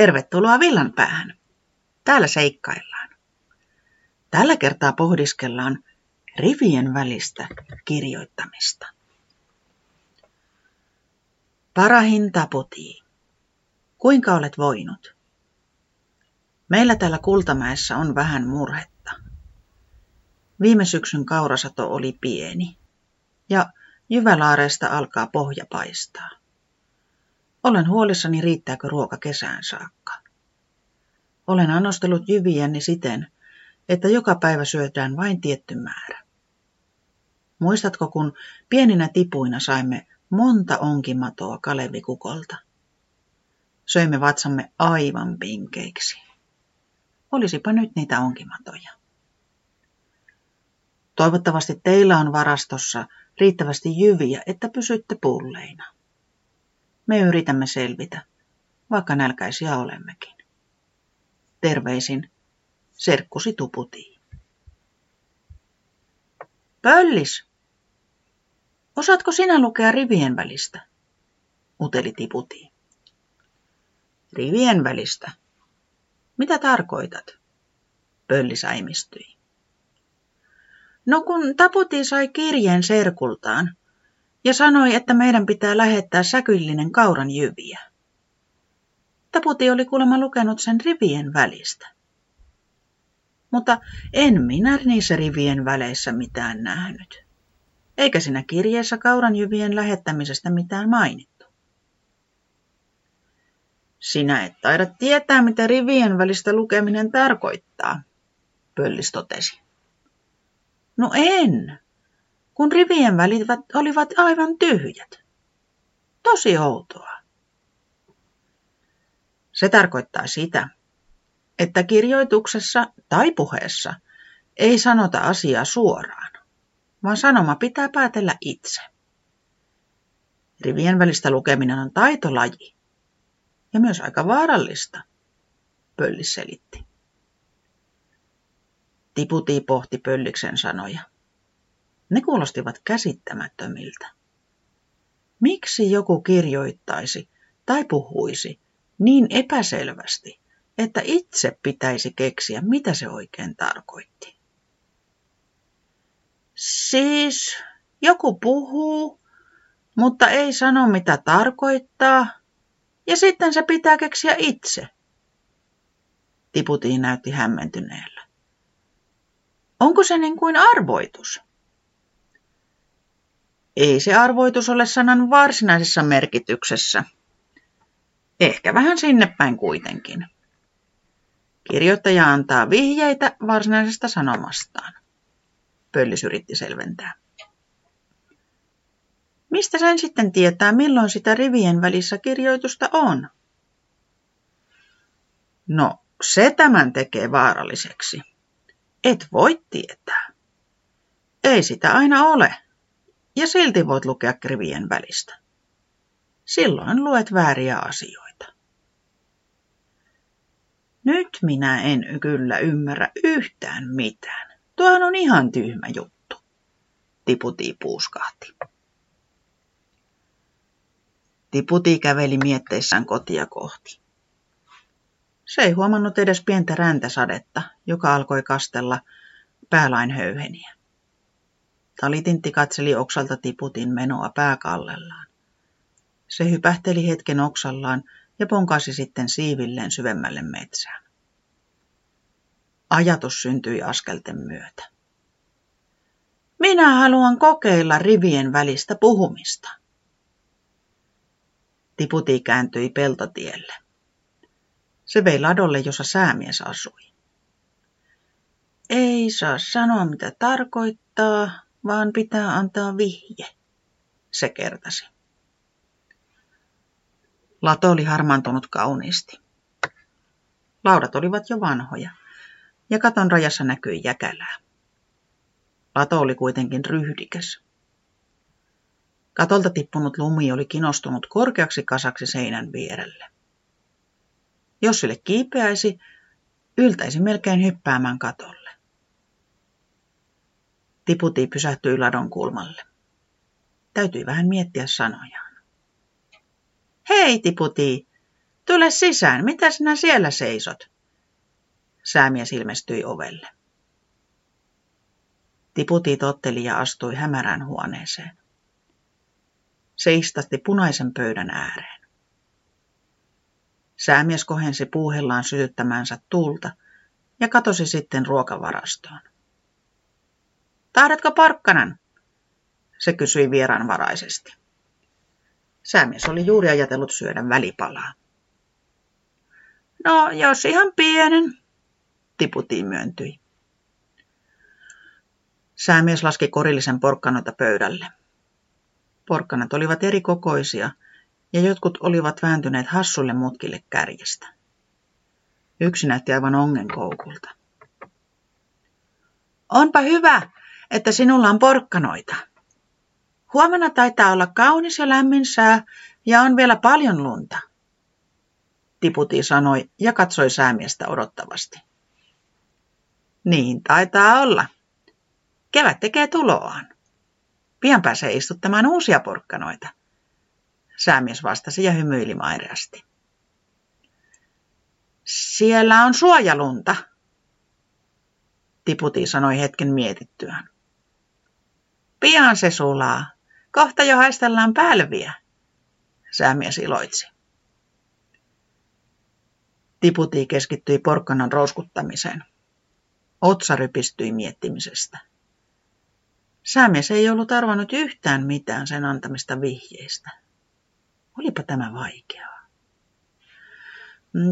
Tervetuloa Villanpäähän. Täällä seikkaillaan. Tällä kertaa pohdiskellaan rivien välistä kirjoittamista. Parahin Taputi. Kuinka olet voinut? Meillä täällä Kultamäessä on vähän murhetta. Viime syksyn kaurasato oli pieni ja jyvälaareista alkaa pohja paistaa. Olen huolissani, riittääkö ruoka kesään saakka. Olen annostellut jyviäni siten, että joka päivä syötään vain tietty määrä. Muistatko, kun pieninä tipuina saimme monta onkimatoa Kalevikukolta? Söimme vatsamme aivan pinkeiksi. Olisipa nyt niitä onkimatoja. Toivottavasti teillä on varastossa riittävästi jyviä, että pysytte pulleina. Me yritämme selvitä, vaikka nälkäisiä olemmekin. Terveisin, serkkusi Tiputi. Pöllis! Osaatko sinä lukea rivien välistä? Uteli Tiputi. Rivien välistä? Mitä tarkoitat? Pöllis äimistyi. No, kun Tiputi sai kirjeen serkultaan ja sanoi, että meidän pitää lähettää säkyllinen kauran jyviä. Tiputi oli kuulemma lukenut sen rivien välistä. Mutta en minä niissä rivien väleissä mitään nähnyt. Eikä siinä kirjeessä kauran jyvien lähettämisestä mitään mainittu. Sinä et taida tietää, mitä rivien välistä lukeminen tarkoittaa, Pöllis totesi. No en, kun rivien välit olivat aivan tyhjät. Tosi outoa. Se tarkoittaa sitä, että kirjoituksessa tai puheessa ei sanota asiaa suoraan, vaan sanoma pitää päätellä itse. Rivien välistä lukeminen on taitolaji ja myös aika vaarallista, Pöllis selitti. Tiputi pohti Pölliksen sanoja. Ne kuulostivat käsittämättömiltä. Miksi joku kirjoittaisi tai puhuisi niin epäselvästi, että itse pitäisi keksiä, mitä se oikein tarkoitti? Siis joku puhuu, mutta ei sano, mitä tarkoittaa, ja sitten se pitää keksiä itse. Tiputi näytti hämmentyneellä. Onko se niin kuin arvoitus? Ei se arvoitus ole sanan varsinaisessa merkityksessä. Ehkä vähän sinne päin kuitenkin. Kirjoittaja antaa vihjeitä varsinaisesta sanomastaan, Pöllis yritti selventää. Mistä sen sitten tietää, milloin sitä rivien välissä kirjoitusta on? No, se tämän tekee vaaralliseksi. Et voi tietää. Ei sitä aina ole. Ja silti voit lukea rivien välistä. Silloin luet vääriä asioita. Nyt minä en kyllä ymmärrä yhtään mitään. Tuohan on ihan tyhmä juttu, Tiputi puuskahti. Tiputi käveli mietteissään kotia kohti. Se ei huomannut edes pientä räntäsadetta, joka alkoi kastella päälain höyheniä. Talitintti katseli oksalta Tiputin menoa pääkallellaan. Se hypähteli hetken oksallaan ja ponkasi sitten siivilleen syvemmälle metsään. Ajatus syntyi askelten myötä. Minä haluan kokeilla rivien välistä puhumista. Tiputi kääntyi peltotielle. Se vei ladolle, jossa Säämies asui. Ei saa sanoa, mitä tarkoittaa, vaan pitää antaa vihje, se kertasi. Lato oli harmaantunut kauniisti. Laudat olivat jo vanhoja, ja katon rajassa näkyi jäkälää. Lato oli kuitenkin ryhdikäs. Katolta tippunut lumi oli kinostunut korkeaksi kasaksi seinän vierelle. Jos sille kiipeäisi, yltäisi melkein hyppäämään katolle. Tiputi pysähtyi ladon kulmalle. Täytyi vähän miettiä sanojaan. Hei Tiputi, Tule sisään, mitä sinä siellä seisot? Säämies ilmestyi ovelle. Tiputi totteli ja astui hämärään huoneeseen. Se istahti punaisen pöydän ääreen. Säämies kohensi puuhellaan sytyttämäänsä tuulta ja katosi sitten ruokavarastoon. Tahdatko porkkanan? Se kysyi vieraanvaraisesti. Säämies oli juuri ajatellut syödä välipalaa. No, jos ihan pienen, Tiputi myöntyi. Säämies laski korillisen porkkanoita pöydälle. Porkkanat olivat eri kokoisia ja jotkut olivat vääntyneet hassulle mutkille kärjestä. Yksi näytti aivan ongenkoukulta. Onpa hyvä, että sinulla on porkkanoita. Huomenna taitaa olla kaunis ja lämmin sää ja on vielä paljon lunta, Tiputi sanoi ja katsoi säämiestä odottavasti. Niin taitaa olla. Kevät tekee tuloaan. Pian pääsee istuttamaan uusia porkkanoita, säämies vastasi ja hymyili maireasti. Siellä on suojalunta, Tiputi sanoi hetken mietittyään. Pian se sulaa. Kohta jo haistellaan pälviä, säämies iloitsi. Tiputi keskittyi porkkanan rouskuttamiseen. Otsa rypistyi miettimisestä. Säämies ei ollut arvannut yhtään mitään sen antamista vihjeistä. Olipa tämä vaikeaa.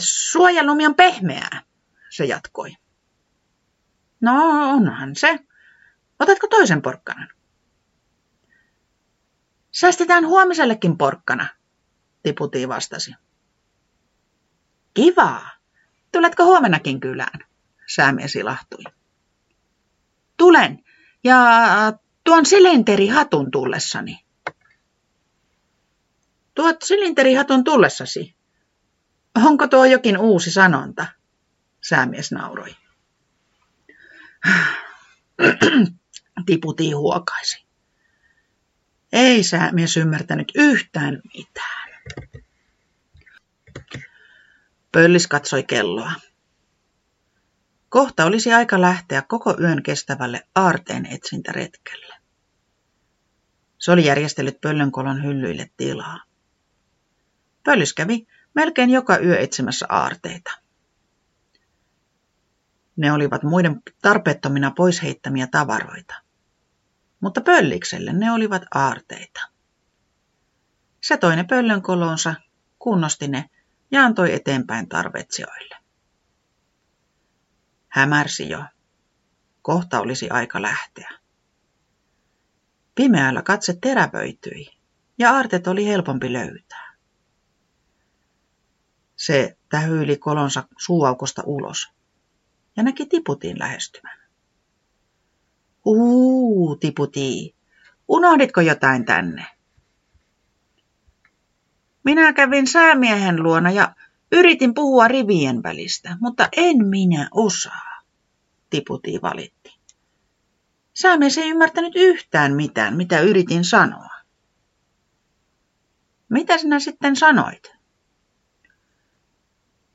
Suojalumi on pehmeää, se jatkoi. No onhan se. Otatko toisen porkkanan? Säästetään huomisellekin porkkana, Tiputi vastasi. Kivaa. Tuletko huomennakin kylään? Säämies ilahtui. Tulen ja tuon silinterihatun tullessani. Tuot silinterihatun tullessasi? Onko tuo jokin uusi sanonta? Säämies nauroi. Tiputi huokaisi. Ei säämies ymmärtänyt yhtään mitään. Pöllis katsoi kelloa. Kohta olisi aika lähteä koko yön kestävälle aarteen etsintäretkelle. Se oli järjestellyt Pöllönkolon hyllyille tilaa. Pöllis kävi melkein joka yö etsimässä aarteita. Ne olivat muiden tarpeettomina pois heittämiä tavaroita, mutta Pöllikselle ne olivat aarteita. Se toi ne Pöllönkolonsa, kunnosti ne ja antoi eteenpäin tarvitsijoille. Hämärsi jo. Kohta olisi aika lähteä. Pimeällä katse terävöityi ja aarteet oli helpompi löytää. Se tähyili kolonsa suuaukosta ulos ja näki Tiputin lähestyvän. Tiputi, unohditko jotain tänne? Minä kävin säämiehen luona ja yritin puhua rivien välistä, mutta en minä osaa, Tiputi valitti. Säämies ei ymmärtänyt yhtään mitään, mitä yritin sanoa. Mitä sinä sitten sanoit?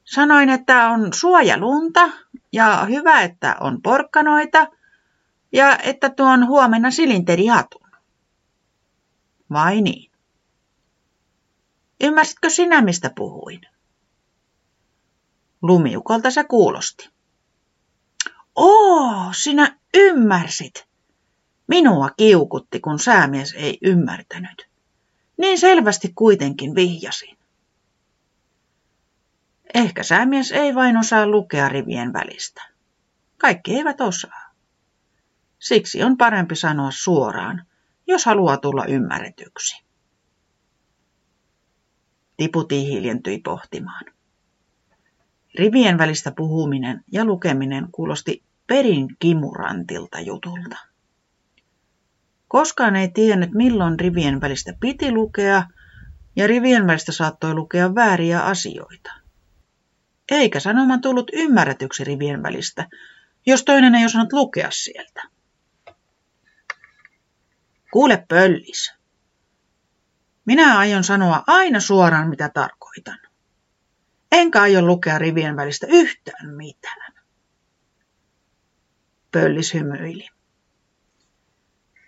Sanoin, että on suojalunta ja hyvä, että on porkkanoita ja että tuon huomenna silinterihatun. Vai niin? Ymmärsitkö sinä, mistä puhuin? Lumiukolta se kuulosti. Oo, sinä ymmärsit. Minua kiukutti, kun säämies ei ymmärtänyt. Niin selvästi kuitenkin vihjasin. Ehkä säämies ei vain osaa lukea rivien välistä. Kaikki eivät osaa. Siksi on parempi sanoa suoraan, jos haluaa tulla ymmärretyksi. Tiputi hiljentyi pohtimaan. Rivien välistä puhuminen ja lukeminen kuulosti perin kimurantilta jutulta. Koskaan ei tiennyt, milloin rivien välistä piti lukea, ja rivien välistä saattoi lukea vääriä asioita. Eikä sanoma tullut ymmärretyksi rivien välistä, jos toinen ei osannut lukea sieltä. Kuule, Pöllis. Minä aion sanoa aina suoraan, mitä tarkoitan. Enkä aio lukea rivien välistä yhtään mitään. Pöllis hymyili.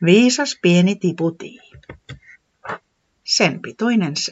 Viisas pieni Tiputi. Sen pituinen se.